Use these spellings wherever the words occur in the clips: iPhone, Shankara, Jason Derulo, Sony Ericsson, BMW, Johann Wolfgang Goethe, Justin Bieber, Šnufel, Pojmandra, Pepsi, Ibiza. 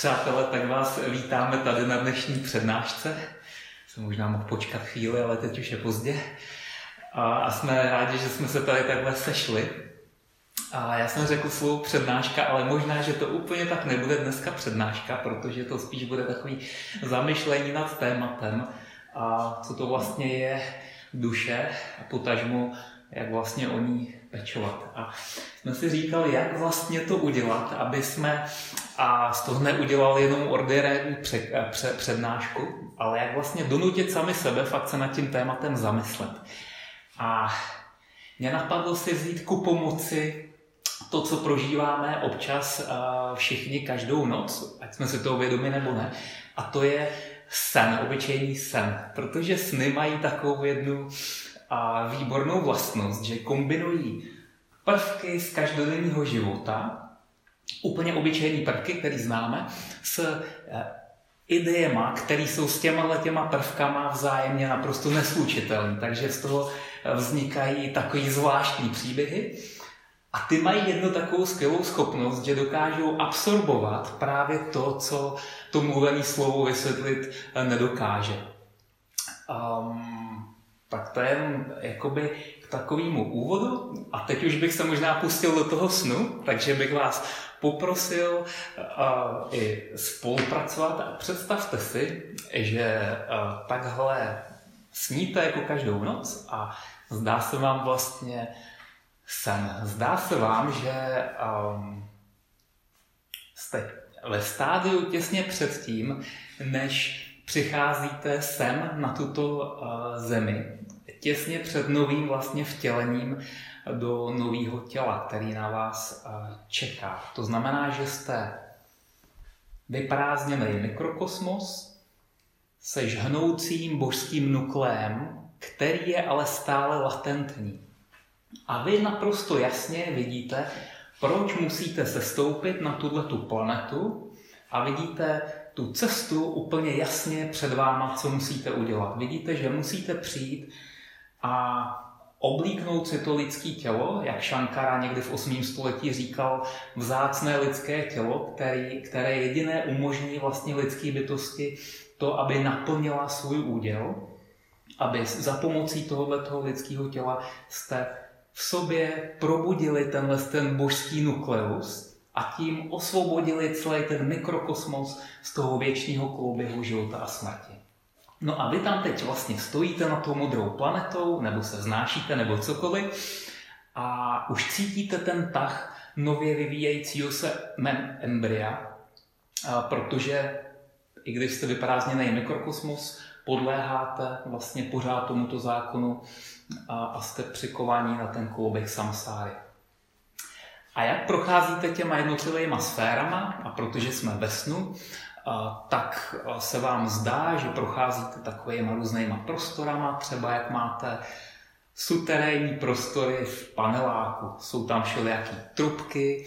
Přátelé, tak vás vítáme tady na dnešní přednášce. Jsem možná mohl počkat chvíli, ale teď už je pozdě. A jsme rádi, že jsme se tady takhle sešli. A já jsem řekl slovo přednáška, ale možná, že to úplně tak nebude dneska přednáška, protože to spíš bude takový zamyšlení nad tématem a co to vlastně je duše a potažmo, jak vlastně o ní pečovat. A jsme si říkali, jak vlastně to udělat, aby jsme z toho neudělali jenom ordinární přednášku, ale jak vlastně donutit sami sebe fakt se nad tím tématem zamyslet. A mě napadlo si vzít ku pomoci to, co prožíváme občas všichni každou noc, ať jsme si toho vědomi nebo ne, a to je sen, obyčejný sen, protože sny mají takovou jednu výbornou vlastnost, že kombinují prvky z každodenního života, úplně obyčejné prvky, které známe, s idejema, které jsou s těma prvkama vzájemně naprosto neslučitelné. Takže z toho vznikají takové zvláštní příběhy. A ty mají jednu takovou skvělou schopnost, že dokážou absorbovat právě to, co to mluvené slovo vysvětlit nedokáže. Tak to je jakoby k takovému úvodu. A teď už bych se možná pustil do toho snu, takže bych vás poprosil i spolupracovat. A představte si, že takhle sníte jako každou noc a zdá se vám vlastně sen. Zdá se vám, že jste ve stádiu těsně před tím, než přicházíte sem na tuto zemi, těsně před novým vlastně vtělením do nového těla, který na vás čeká. To znamená, že jste vyprázdněný mikrokosmos se žhnoucím božským nukleem, který je ale stále latentní. A vy naprosto jasně vidíte, proč musíte sestoupit na tuto planetu a vidíte tu cestu úplně jasně před váma, co musíte udělat. Vidíte, že musíte přijít a oblíknout si to lidské tělo, jak Shankara někdy v 8. století říkal, vzácné lidské tělo, které jediné umožní vlastně lidské bytosti to, aby naplnila svůj úděl, aby za pomocí tohoto lidského těla jste v sobě probudili tenhle ten božský nukleus, a tím osvobodili celý ten mikrokosmos z toho věčního koloběhu života a smrti. No a vy tam teď vlastně stojíte nad tou modrou planetou, nebo se vznášíte, nebo cokoliv, a už cítíte ten tah nově vyvíjejícího se embrya, protože i když jste vyprázdněný mikrokosmos, podléháte vlastně pořád tomuto zákonu a jste přikovaní na ten koloběh samsáry. A jak procházíte těma jednotlivýma sférama, a protože jsme ve snu, tak se vám zdá, že procházíte takovýma různýma prostorama, třeba jak máte suterénní prostory v paneláku. Jsou tam všelijaký trubky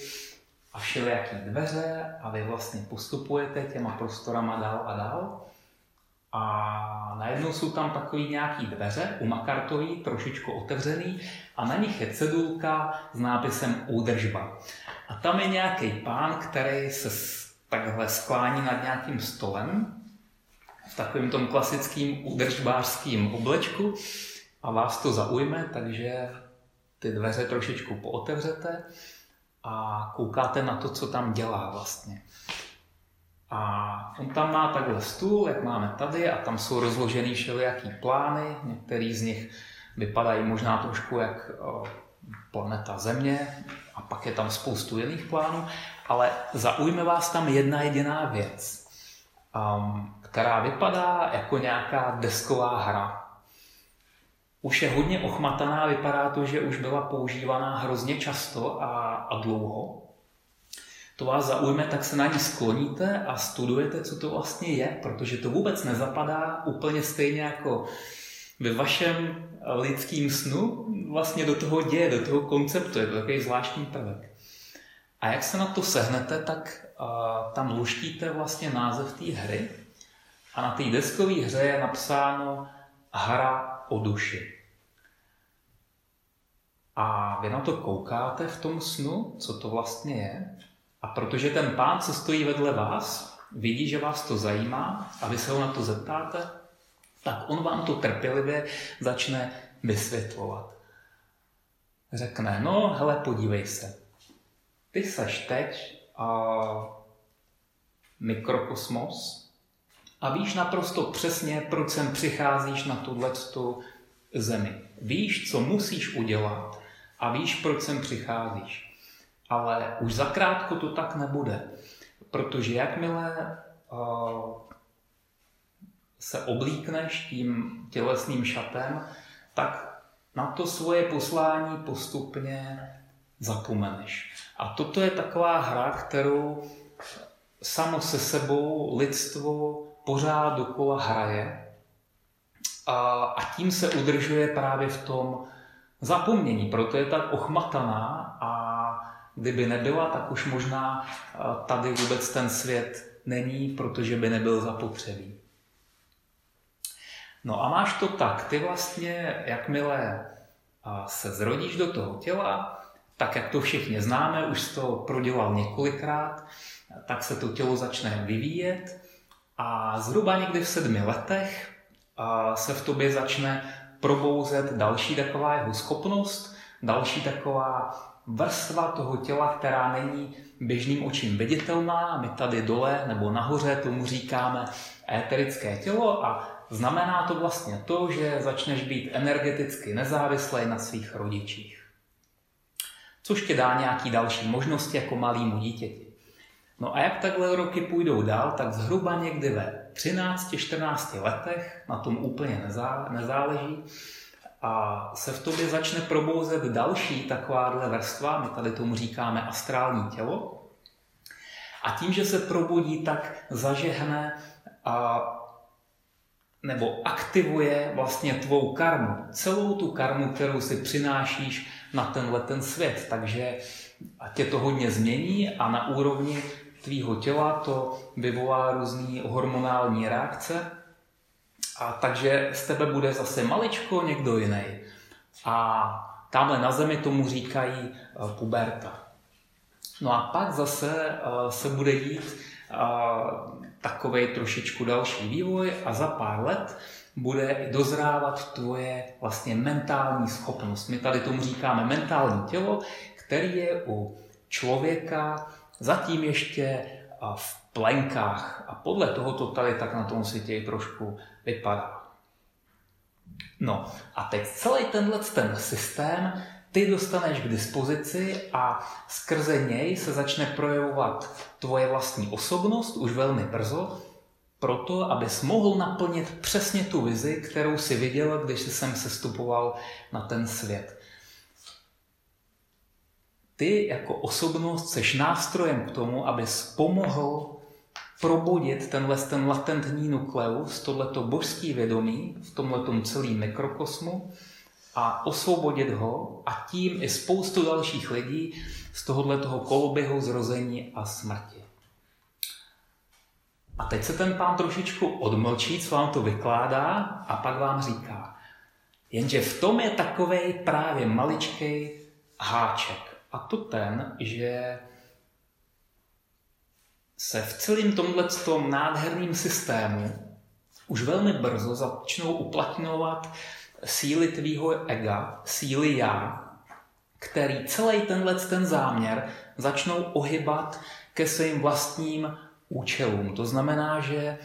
a všelijaký dveře a vy vlastně postupujete těma prostorama dál a dál. A najednou jsou tam takový nějaký dveře, umakartový, trošičku otevřený a na nich je cedulka s nápisem údržba. A tam je nějaký pán, který se takhle sklání nad nějakým stolem v takovém tom klasickém údržbářském oblečku a vás to zaujme, takže ty dveře trošičku pootevřete a koukáte na to, co tam dělá vlastně. A on tam má takhle stůl, jak máme tady, a tam jsou rozložený všelijaký plány. Některý z nich vypadají možná trošku jak planeta Země a pak je tam spoustu jiných plánů, ale zaujme vás tam jedna jediná věc, která vypadá jako nějaká desková hra. Už je hodně ochmataná, vypadá to, že už byla používaná hrozně často a dlouho. To vás zaujme, tak se na ní skloníte a studujete, co to vlastně je, protože to vůbec nezapadá úplně stejně jako ve vašem lidském snu vlastně do toho děje, do toho konceptu, je to takový zvláštní prvek. A jak se na to sehnete, tak tam luštíte vlastně název té hry a na té deskové hře je napsáno hra o duši. A vy na to koukáte v tom snu, co to vlastně je. A protože ten pán, co stojí vedle vás, vidí, že vás to zajímá a vy se ho na to zeptáte, tak on vám to trpělivě začne vysvětlovat. Řekne, no hele, podívej se, ty seš teď mikrokosmos a víš naprosto přesně, proč sem přicházíš na tuhletu zemi. Víš, co musíš udělat a víš, proč sem přicházíš. Ale už zakrátko to tak nebude, protože jakmile se oblíkneš tím tělesným šatem, tak na to svoje poslání postupně zapomeneš. A toto je taková hra, kterou samo se sebou lidstvo pořád dokola hraje a tím se udržuje právě v tom zapomnění. Proto je tak ochmataná a kdyby nebyla, tak už možná tady vůbec ten svět není, protože by nebyl zapotřebí. No a máš to tak, ty vlastně, jakmile se zrodíš do toho těla, tak jak to všichni známe, už jsi to prodělal několikrát, tak se to tělo začne vyvíjet a zhruba někdy v 7 letech se v tobě začne probouzet další taková jeho schopnost, další taková vrstva toho těla, která není běžným očím viditelná. My tady dole nebo nahoře tomu říkáme éterické tělo a znamená to vlastně to, že začneš být energeticky nezávislý na svých rodičích. Což ti dá nějaký další možnosti jako malému dítěti. No a jak takhle roky půjdou dál, tak zhruba někdy ve 13-14 letech, na tom úplně nezáleží, a se v tobě začne probouzet další takováhle vrstva, my tady tomu říkáme astrální tělo. A tím, že se probudí, tak zažehne nebo aktivuje vlastně tvou karmu. Celou tu karmu, kterou si přinášíš na tenhleten svět. Takže tě to hodně změní a na úrovni tvýho těla to vyvolá různé hormonální reakce. A takže z tebe bude zase maličko někdo jiný. A tamhle na zemi tomu říkají puberta. No a pak zase se bude jít takovej trošičku další vývoj a za pár let bude dozrávat tvoje vlastně mentální schopnost. My tady tomu říkáme mentální tělo, který je u člověka zatím ještě v plenkách. A podle toho to tady tak na tom světě i trošku vypadá. No a teď celý ten systém ty dostaneš k dispozici a skrze něj se začne projevovat tvoje vlastní osobnost už velmi brzo, proto, abys mohl naplnit přesně tu vizi, kterou si viděl, když jsi sem sestupoval na ten svět. Ty jako osobnost seš nástrojem k tomu, abys pomohl probudit ten latentní nukleus, tohleto božský vědomí v tomhletom celém mikrokosmu a osvobodit ho a tím i spoustu dalších lidí z tohoto koloběhu zrození a smrti. A teď se ten pán trošičku odmlčí, co vám to vykládá a pak vám říká, jenže v tom je takovej právě maličkej háček. A to ten, že se v celém tomhletom nádherném systému už velmi brzo začnou uplatňovat síly tvýho ega, síly já, který celý ten záměr začnou ohybat ke svým vlastním účelům. To znamená, že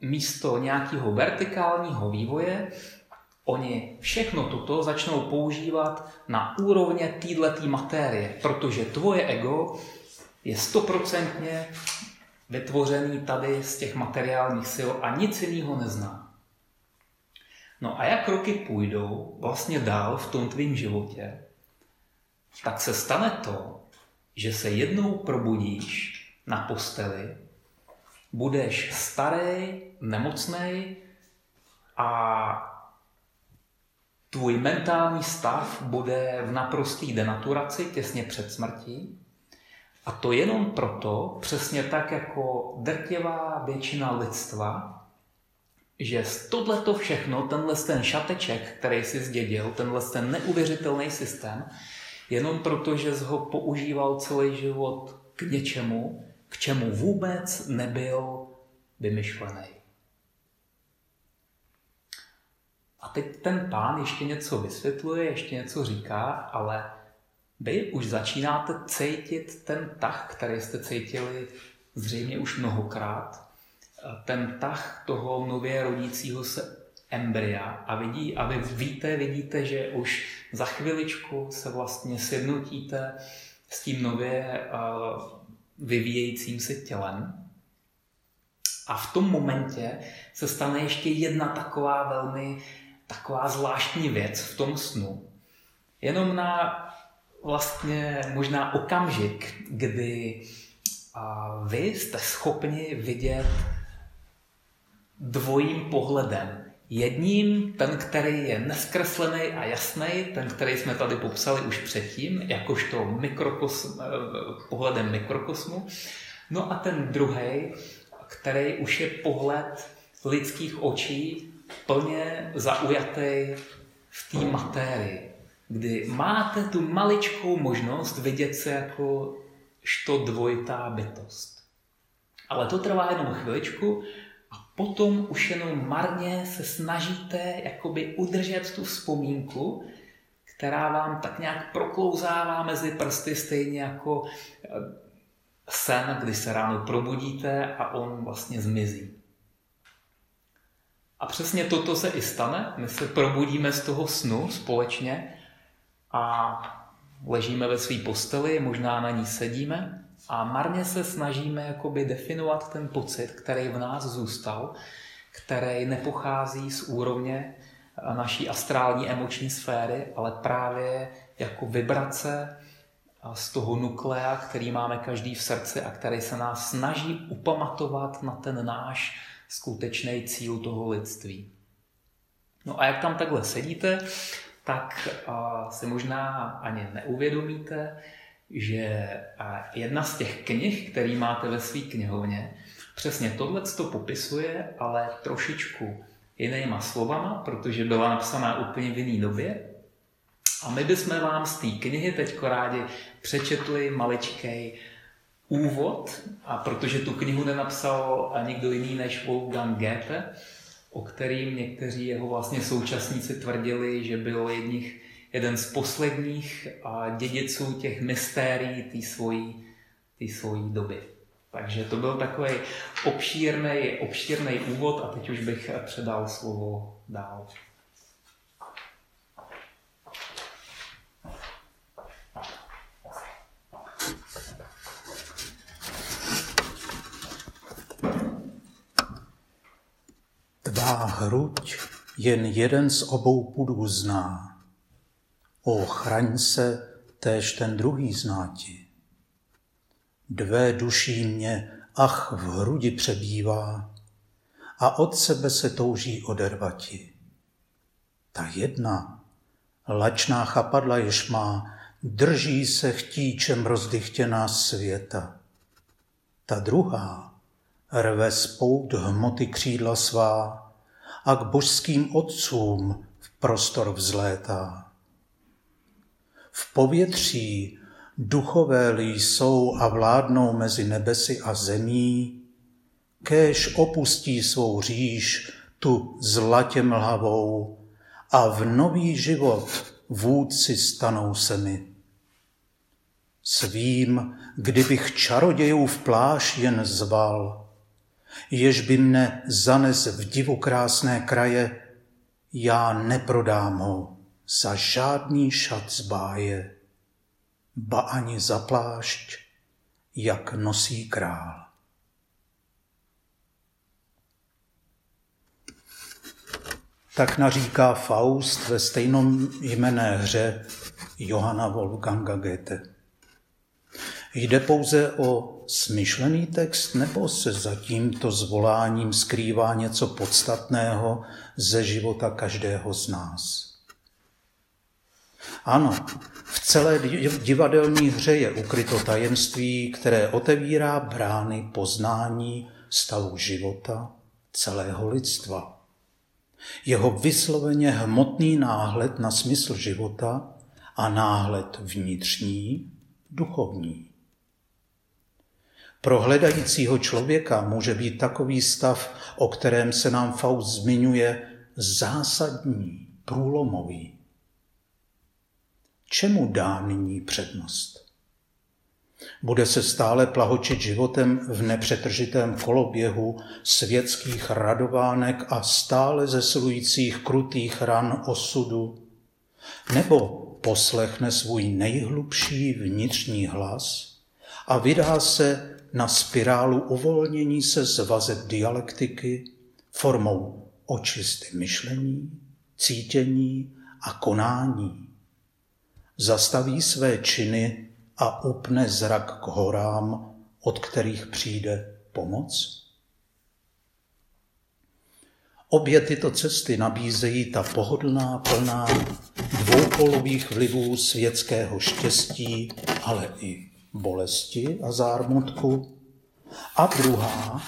místo nějakého vertikálního vývoje oni všechno toto začnou používat na úrovně této materie, protože tvoje ego je 100% vytvořený tady z těch materiálních sil a nic jiného nezná. No a jak roky půjdou vlastně dál v tom tvým životě, tak se stane to, že se jednou probudíš na posteli, budeš starý, nemocnej a tvůj mentální stav bude v naprosté denaturaci těsně před smrtí. A to jenom proto, přesně tak jako drtivá většina lidstva, že tohleto všechno, tenhle ten šateček, který si zdědil, tenhle ten neuvěřitelný systém, jenom proto, že jsi ho používal celý život k něčemu, k čemu vůbec nebyl vymyšlený. A teď ten pán ještě něco vysvětluje, ještě něco říká, ale vy už začínáte cítit ten tah, který jste cítili zřejmě už mnohokrát. Ten tah toho nově rodícího se embrya a vy vidíte, že už za chviličku se vlastně sjednotíte s tím nově vyvíjejícím se tělem. A v tom momentě se stane ještě jedna taková velmi taková zvláštní věc v tom snu. Jenom na vlastně možná okamžik, kdy vy jste schopni vidět dvojím pohledem. Jedním, ten, který je neskreslený a jasný, ten, který jsme tady popsali už předtím, jakožto pohledem mikrokosmu. No a ten druhý, který už je pohled lidských očí plně zaujatý v té matérii, kdy máte tu maličkou možnost vidět se jako što dvojitá bytost. Ale to trvá jenom chviličku a potom už jenom marně se snažíte jakoby udržet tu vzpomínku, která vám tak nějak proklouzává mezi prsty, stejně jako sen, když se ráno probudíte a on vlastně zmizí. A přesně toto se i stane. My se probudíme z toho snu společně a ležíme ve své posteli, možná na ní sedíme a marně se snažíme jakoby definovat ten pocit, který v nás zůstal, který nepochází z úrovně naší astrální emoční sféry, ale právě jako vibrace z toho nuklea, který máme každý v srdci a který se nás snaží upamatovat na ten náš skutečný cíl toho lidství. No a jak tam takhle sedíte, tak si možná ani neuvědomíte, že jedna z těch knih, který máte ve své knihovně, přesně tohleto popisuje, ale trošičku jinýma slovama, protože byla napsaná úplně v jiný době. A my bychom vám z té knihy teď rádi přečetli maličkej úvod, a protože tu knihu nenapsal nikdo jiný než Wolfgang Goethe, o kterým někteří jeho vlastně současníci tvrdili, že byl jeden z posledních dědiců těch mystérií té svojí doby. Takže to byl takový obšírnej úvod a teď už bych předal slovo dál. Tvá hruď jen jeden z obou pudů zná. O, chraň se, též ten druhý zná ti. Dvé duší mě, ach, v hrudi přebývá a od sebe se touží odervati. Ta jedna, lačná chapadla jež má, drží se chtíčem rozdychtěná světa. Ta druhá rve spout hmoty křídla svá a k božským otcům v prostor vzlétá. V povětří duchové-li jsou a vládnou mezi nebesy a zemí, kéž opustí svou říš tu zlatě mlhavou a v nový život vůdci stanou se mi. Svým, kdybych čarodějů v plášť jen zval, jež by mne zanes v divokrásné kraje, já neprodám ho za žádný šat z báje, ba ani za plášť, jak nosí král. Tak naříká Faust ve stejnojmenné hře Johanna Wolfganga Goethe. Jde pouze o smyšlený text, nebo se za tímto zvoláním skrývá něco podstatného ze života každého z nás? Ano, v celé divadelní hře je ukryto tajemství, které otevírá brány poznání stavu života celého lidstva. Jeho vysloveně hmotný náhled na smysl života a náhled vnitřní, duchovní. Pro hledajícího člověka může být takový stav, o kterém se nám Faust zmiňuje, zásadní, průlomový. Čemu dá nyní přednost? Bude se stále plahočit životem v nepřetržitém koloběhu světských radovánek a stále zesilujících krutých ran osudu? Nebo poslechne svůj nejhlubší vnitřní hlas a vydá se na spirálu uvolnění se z vazeb dialektiky formou očisty myšlení, cítění a konání? Zastaví své činy a upne zrak k horám, od kterých přijde pomoc? Obě tyto cesty nabízejí ta pohodlná, plná dvoupolových vlivů světského štěstí, ale i bolesti a zármutku. A druhá,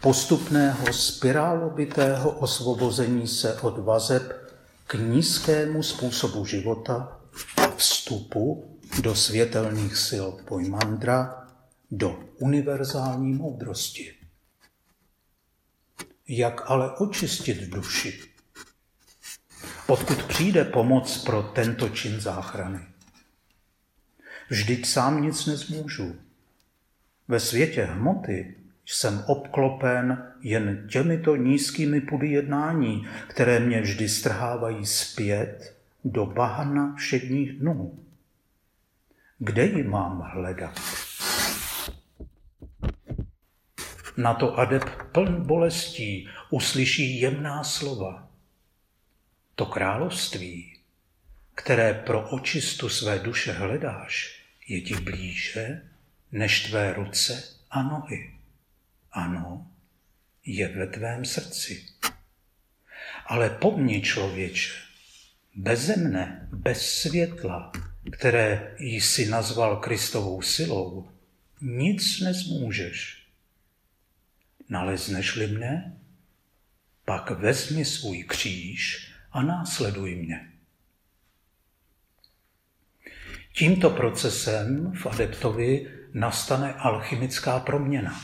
postupného spirálovitého osvobození se od vazeb k nízkému způsobu života a vstupu do světelných sil Pojmandra, do univerzální moudrosti. Jak ale očistit duši? Odkud přijde pomoc pro tento čin záchrany? Vždyť sám nic nezmůžu. Ve světě hmoty jsem obklopen jen těmito nízkými pudy jednání, které mě vždy strhávají zpět do bahna všedních dnů. Kde ji mám hledat? Na to adept pln bolestí uslyší jemná slova. To království, které pro očistu své duše hledáš, je ti blíže než tvé ruce a nohy. Ano, je ve tvém srdci. Ale pomni, člověče, beze mne, bez světla, které jsi nazval Kristovou silou, nic nezmůžeš. Nalezneš-li mne, pak vezmi svůj kříž a následuj mě. Tímto procesem v adeptovi nastane alchymická proměna.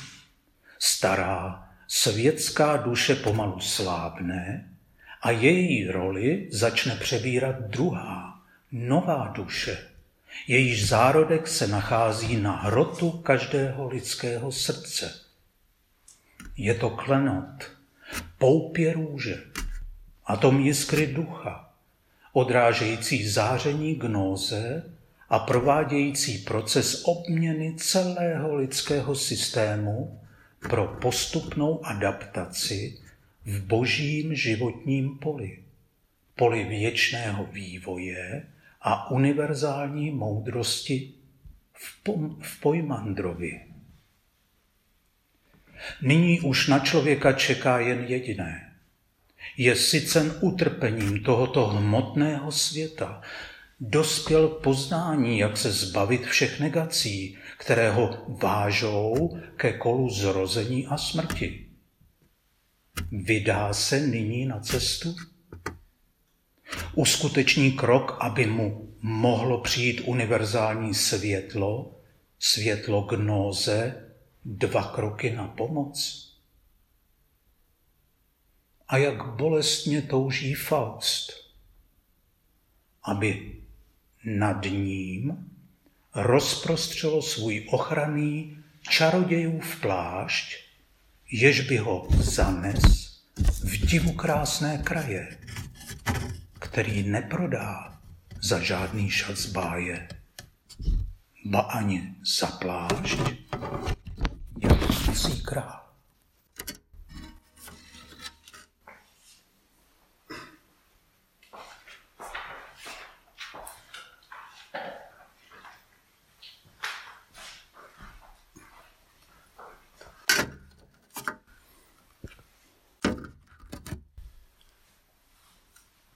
Stará světská duše pomalu slábne a její roli začne přebírat druhá, nová duše. Jejíž zárodek se nachází na hrotu každého lidského srdce. Je to klenot, poupě růže, atom jiskry ducha, odrážející záření gnóze a provádějící proces obměny celého lidského systému pro postupnou adaptaci v božím životním poli, poli věčného vývoje a univerzální moudrosti v Pojmandrovi. Nyní už na člověka čeká jen jediné. Je sycen utrpením tohoto hmotného světa. Dospěl k poznání, jak se zbavit všech negací, které ho vážou ke kolu zrození a smrti. Vydá se nyní na cestu? Uskuteční krok, aby mu mohlo přijít univerzální světlo, světlo gnóze, 2 kroky na pomoc? A jak bolestně touží Faust, aby nad ním rozprostřelo svůj ochranný čarodějův plášť, jež by ho zanes v divu krásné kraje, který neprodá za žádný šac báje, ba ani za plášť, král.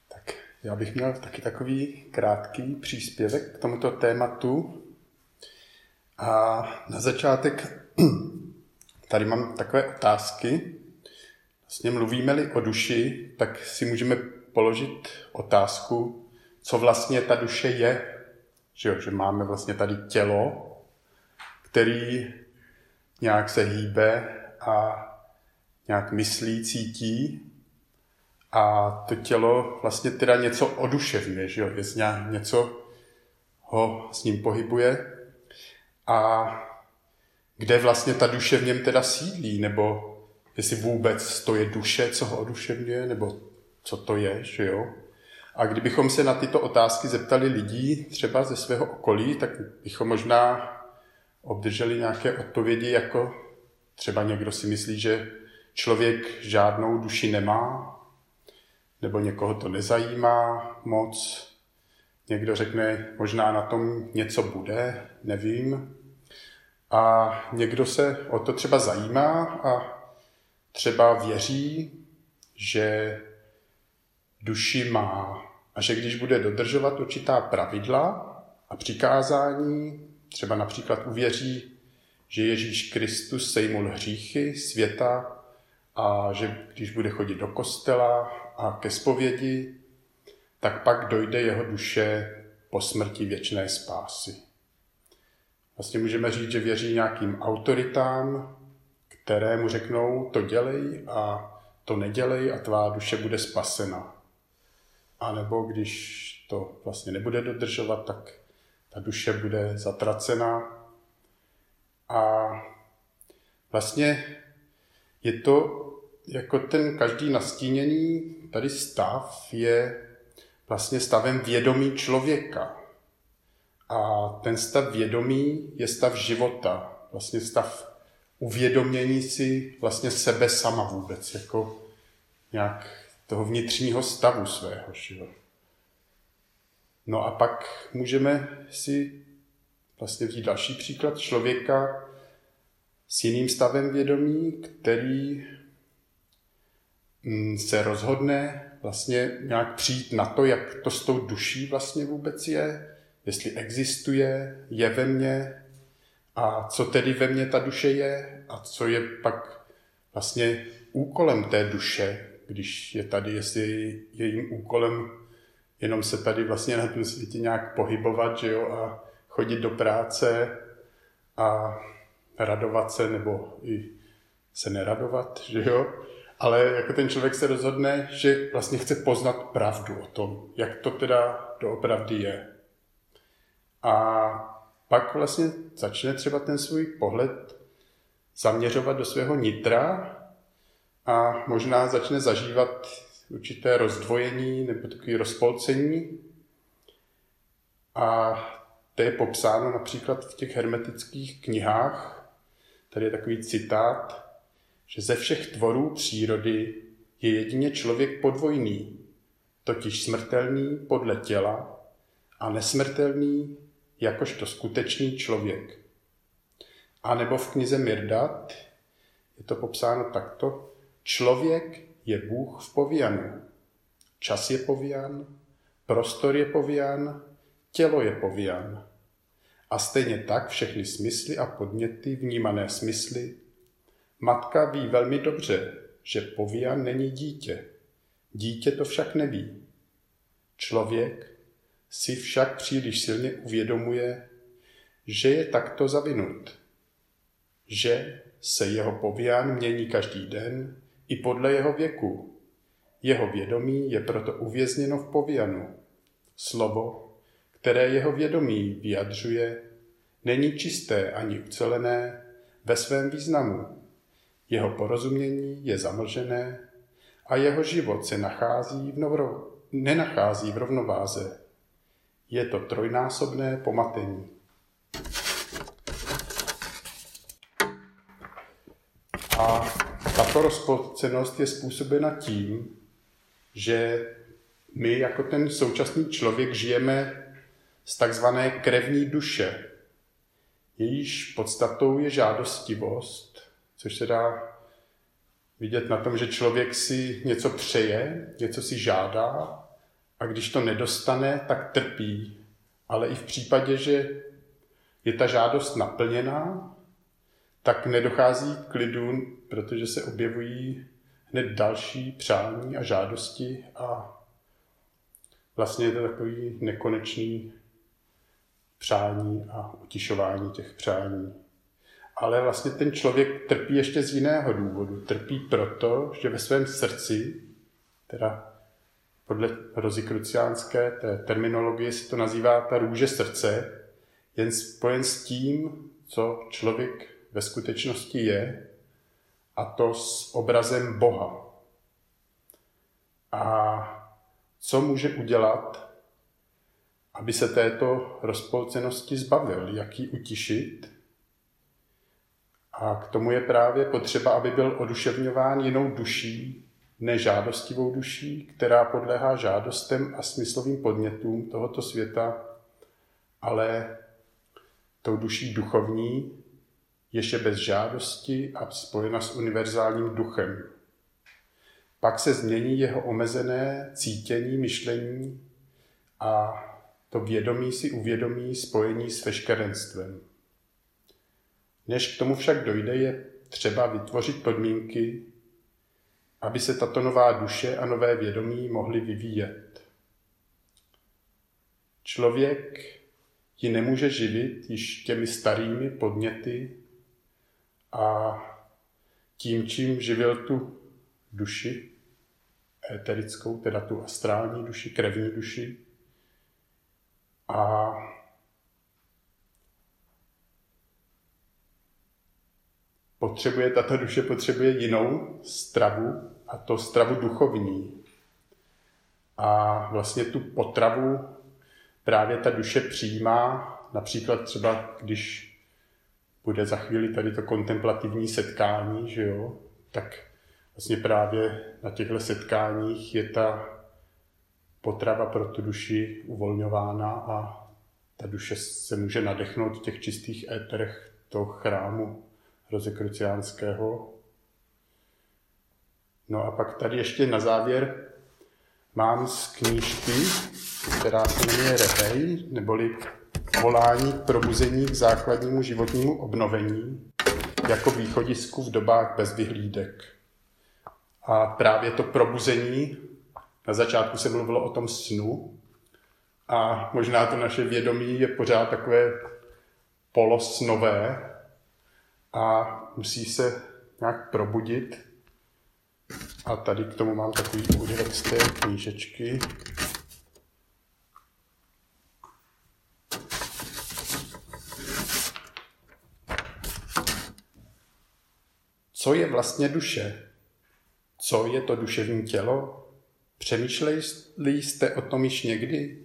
Tak já bych měl taky takový krátký příspěvek k tomuto tématu. A na začátek tady mám takové otázky. Vlastně mluvíme-li o duši, tak si můžeme položit otázku, co vlastně ta duše je. Že máme vlastně tady tělo, který nějak se hýbe a nějak myslí, cítí. A to tělo vlastně teda něco oduševňuje, že jo? Něco ho s ním pohybuje. A kde vlastně ta duše v něm teda sídlí, nebo jestli vůbec to je duše, co ho oduševňuje, nebo co to je, že jo? A kdybychom se na tyto otázky zeptali lidí, třeba ze svého okolí, tak bychom možná obdrželi nějaké odpovědi, jako třeba někdo si myslí, že člověk žádnou duši nemá, nebo někoho to nezajímá moc. Někdo řekne, možná na tom něco bude, nevím. A někdo se o to třeba zajímá a třeba věří, že duši má a že když bude dodržovat určitá pravidla a přikázání, třeba například uvěří, že Ježíš Kristus sejmul hříchy světa a že když bude chodit do kostela a ke zpovědi, tak pak dojde jeho duše po smrti věčné spásy. Vlastně můžeme říct, že věří nějakým autoritám, které mu řeknou, to dělej a to nedělej a tvá duše bude spasena. A nebo když to vlastně nebude dodržovat, tak ta duše bude zatracena. A vlastně je to jako ten každý nastíněný tady stav je vlastně stavem vědomí člověka. A ten stav vědomí je stav života, vlastně stav uvědomění si vlastně sebe sama vůbec, jako nějak toho vnitřního stavu svého života. No a pak můžeme si vlastně vzít další příklad člověka s jiným stavem vědomí, který se rozhodne vlastně nějak přijít na to, jak to s tou duší vlastně vůbec je, jestli existuje, je ve mně, a co tedy ve mně ta duše je a co je pak vlastně úkolem té duše, když je tady, jestli je jejím úkolem jenom se tady vlastně na tom světě nějak pohybovat, že jo, a chodit do práce a radovat se nebo i se neradovat, že jo. Ale jako ten člověk se rozhodne, že vlastně chce poznat pravdu o tom, jak to teda doopravdy je. A pak vlastně začne třeba ten svůj pohled zaměřovat do svého nitra a možná začne zažívat určité rozdvojení nebo takové rozpolcení. A to je popsáno například v těch hermetických knihách. Tady je takový citát, že ze všech tvorů přírody je jedině člověk podvojný, totiž smrtelný podle těla a nesmrtelný jakožto skutečný člověk. A nebo v knize Mirdat je to popsáno takto. Člověk je Bůh v pověnu. Čas je pověn, prostor je pověn, tělo je pověn. A stejně tak všechny smysly a podněty, vnímané smysly. Matka ví velmi dobře, že pověn není dítě. Dítě to však neví. Člověk si však příliš silně uvědomuje, že je takto zavinut, že se jeho pověn mění každý den i podle jeho věku. Jeho vědomí je proto uvězněno v pověnu. Slovo, které jeho vědomí vyjadřuje, není čisté ani ucelené ve svém významu. Jeho porozumění je zamlžené a jeho život se nenachází v rovnováze. Je to trojnásobné pomatení. A tato rozpolcenost je způsobena tím, že my jako ten současný člověk žijeme z takzvané krevní duše. Jejíž podstatou je žádostivost, což se dá vidět na tom, že člověk si něco přeje, něco si žádá, a když to nedostane, tak trpí. Ale i v případě, že je ta žádost naplněná, tak nedochází k klidu, protože se objevují hned další přání a žádosti a vlastně je to takový nekonečný přání a utišování těch přání. ale vlastně ten člověk trpí ještě z jiného důvodu. Trpí proto, že ve svém srdci, teda podle rozikruciánské té terminologie se to nazývá ta růže srdce, jen spojen s tím, co člověk ve skutečnosti je, a to s obrazem Boha. A co může udělat, aby se této rozpolcenosti zbavil, jak ji utišit? A k tomu je právě potřeba, aby byl oduševňován jinou duší, nežádostivou duší, která podléhá žádostem a smyslovým podnětům tohoto světa, ale tou duší duchovní, jež je bez žádosti a spojena s univerzálním duchem. Pak se změní jeho omezené cítění, myšlení a to vědomí si uvědomí spojení s veškerenstvem. Než k tomu však dojde, je třeba vytvořit podmínky, aby se tato nová duše a nové vědomí mohly vyvíjet. Člověk ji nemůže živit již těmi starými podněty a tím, čím živil tu duši éterickou, teda tu astrální duši, krevní duši. A tato duše potřebuje jinou stravu, a to stravu duchovní. A vlastně tu potravu právě ta duše přijímá, například třeba, když bude za chvíli tady to kontemplativní setkání, že jo, tak vlastně právě na těchto setkáních je ta potrava pro tu duši uvolňována a ta duše se může nadechnout v těch čistých éterech toho chrámu rozekruciánského. No a pak tady ještě na závěr mám z knížky, která se jmenuje Rebej, neboli Volání k probuzení k základnímu životnímu obnovení jako východisku v dobách bez vyhlídek. A právě to probuzení, na začátku se mluvilo o tom snu, a možná to naše vědomí je pořád takové polosnové a musí se nějak probudit. A tady k tomu mám takový úryvek z té knížečky. Co je vlastně duše? Co je to duševní tělo? Přemýšleli jste o tom již někdy?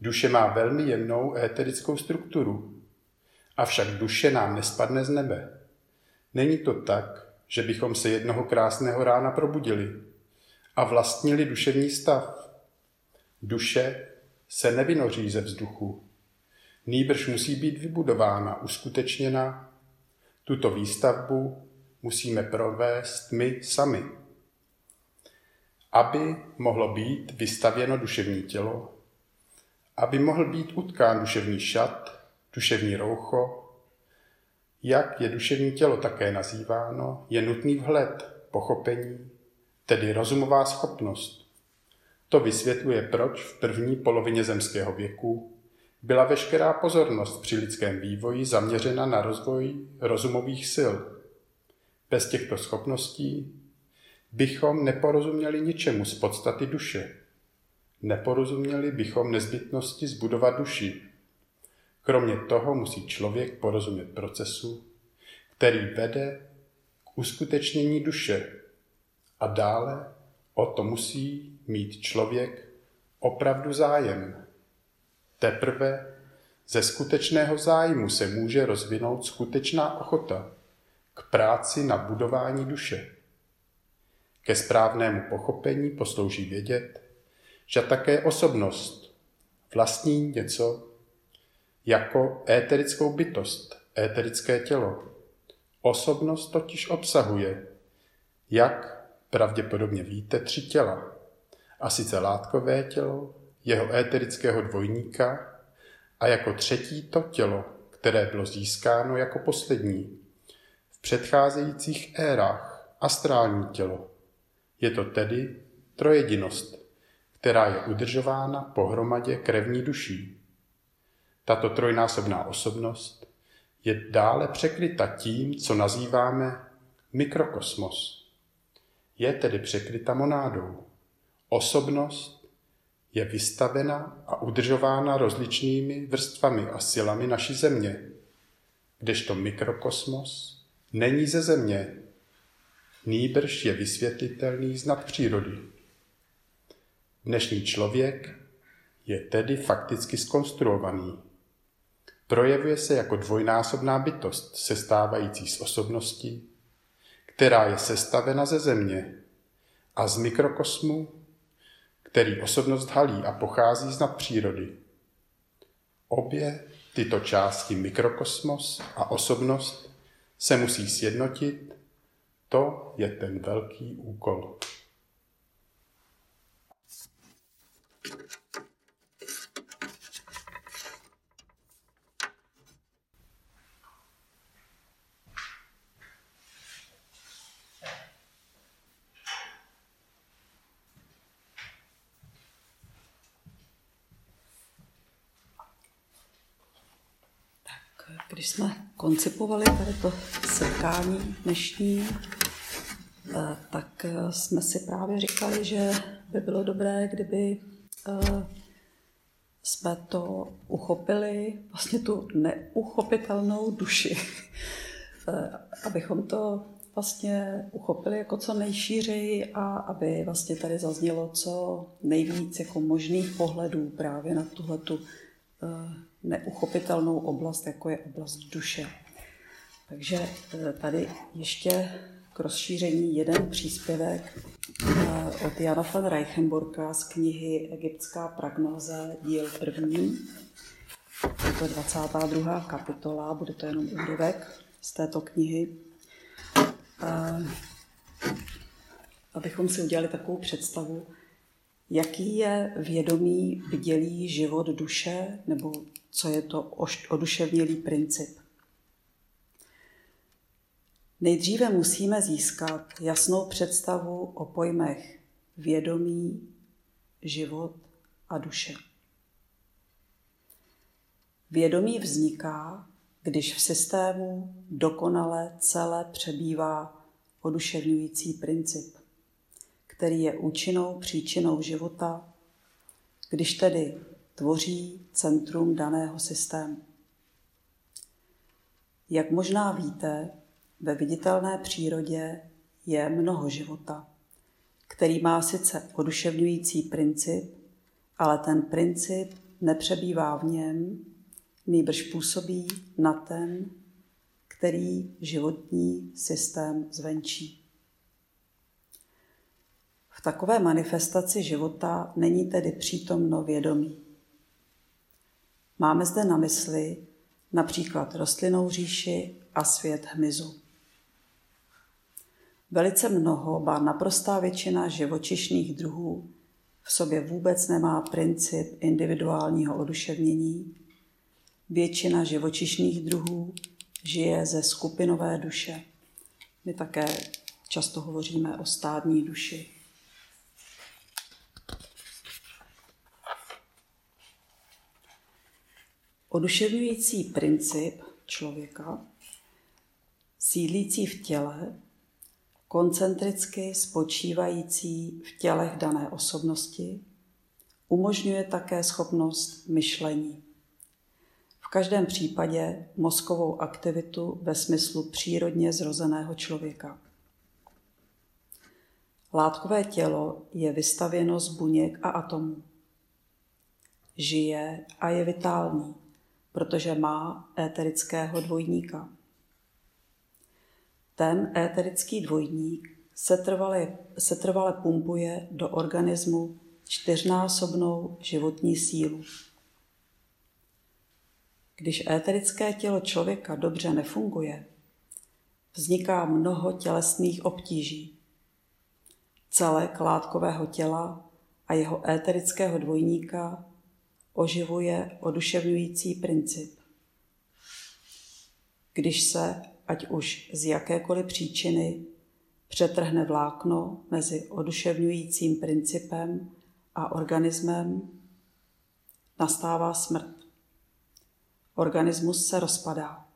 Duše má velmi jemnou éterickou strukturu. Avšak duše nám nespadne z nebe. Není to tak, že bychom se jednoho krásného rána probudili a vlastnili duševní stav. Duše se nevynoří ze vzduchu. Nýbrž musí být vybudována, uskutečněna. Tuto výstavbu musíme provést my sami. Aby mohlo být vystavěno duševní tělo, aby mohl být utkán duševní šat, duševní roucho, jak je duševní tělo také nazýváno, je nutný vhled, pochopení, tedy rozumová schopnost. To vysvětluje, proč v první polovině zemského věku byla veškerá pozornost při lidském vývoji zaměřena na rozvoj rozumových sil. Bez těchto schopností bychom neporozuměli ničemu z podstaty duše. Neporozuměli bychom nezbytnosti zbudovat duši. Kromě toho musí člověk porozumět procesu, který vede k uskutečnění duše. A dále o to musí mít člověk opravdu zájem. Teprve ze skutečného zájmu se může rozvinout skutečná ochota k práci na budování duše. Ke správnému pochopení poslouží vědět, že také osobnost vlastní něco jako éterickou bytost, éterické tělo. Osobnost totiž obsahuje, jak pravděpodobně víte, 3 těla, a sice látkové tělo, jeho éterického dvojníka a jako 3. to tělo, které bylo získáno jako poslední v předcházejících érách, astrální tělo. Je to tedy trojedinost, která je udržována pohromadě krevní duší. Tato trojnásobná osobnost je dále překryta tím, co nazýváme mikrokosmos. Je tedy překryta monádou. Osobnost je vystavena a udržována rozličnými vrstvami a silami naší země, kdežto mikrokosmos není ze země, nýbrž je vysvětlitelný z nadpřírody. Dnešní člověk je tedy fakticky zkonstruovaný. Projevuje se jako dvojnásobná bytost, sestávající z osobnosti, která je sestavena ze země a z mikrokosmu, který osobnost halí a pochází z nadpřírody. Obě tyto části, mikrokosmos a osobnost, se musí sjednotit. To je ten velký úkol. Když jsme koncipovali tady to setkání dnešní, tak jsme si právě říkali, že by bylo dobré, kdyby jsme to uchopili, vlastně tu neuchopitelnou duši, abychom to vlastně uchopili jako co nejšířeji a aby vlastně tady zaznělo co nejvíc jako možných pohledů právě na tuhletu neuchopitelnou oblast, jako je oblast duše. Takže tady ještě k rozšíření jeden příspěvek od Johanna Reichenborka z knihy Egyptská pragnóza, díl 1. Je to 22. kapitola, bude to jenom úryvek z této knihy. Abychom si udělali takovou představu, jaký je vědomý, bdělý život duše, nebo co je to oduševnělý princip. Nejdříve musíme získat jasnou představu o pojmech vědomí, život a duše. Vědomí vzniká, když v systému dokonale celé přebývá oduševňující princip, který je účinnou příčinou života, když tedy tvoří centrum daného systému. Jak možná víte, ve viditelné přírodě je mnoho života, který má sice oduševňující princip, ale ten princip nepřebývá v něm, nýbrž působí na ten, který životní systém zvenčí. V takové manifestaci života není tedy přítomno vědomí. Máme zde na mysli například rostlinnou říši a svět hmyzu. Velice mnoho, ba naprostá většina živočišných druhů v sobě vůbec nemá princip individuálního oduševnění. Většina živočišných druhů žije ze skupinové duše. My také často hovoříme o stádní duši. Oduševňující princip člověka, sídlící v těle, koncentricky spočívající v tělech dané osobnosti, umožňuje také schopnost myšlení. V každém případě mozkovou aktivitu ve smyslu přírodně zrozeného člověka. Látkové tělo je vystavěno z buněk a atomů. Žije a je vitální, protože má éterického dvojníka. Ten éterický dvojník se trvale pumpuje do organismu 4násobnou životní sílu. Když éterické tělo člověka dobře nefunguje, vzniká mnoho tělesných obtíží. Celek látkového těla a jeho éterického dvojníka oživuje oduševňující princip. Když se, ať už z jakékoliv příčiny, přetrhne vlákno mezi oduševňujícím principem a organismem, nastává smrt. Organismus se rozpadá,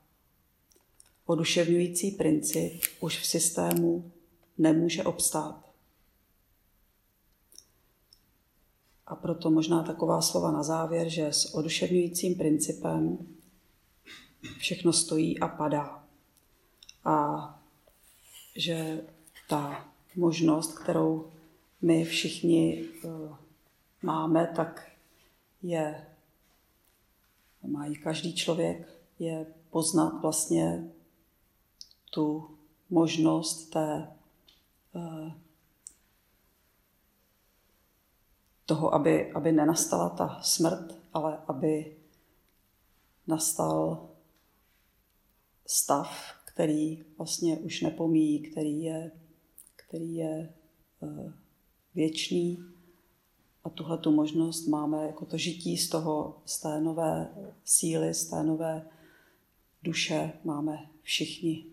oduševňující princip už v systému nemůže obstát. A proto možná taková slova na závěr, že s oduševňujícím principem všechno stojí a padá. A že ta možnost, kterou my všichni máme, tak je, má ji každý člověk, je poznat vlastně tu možnost toho, aby nenastala ta smrt, ale aby nastal stav, který vlastně už nepomíjí, který je věčný. A tuhle tu možnost máme jako to žití z té nové síly, z té nové duše máme všichni.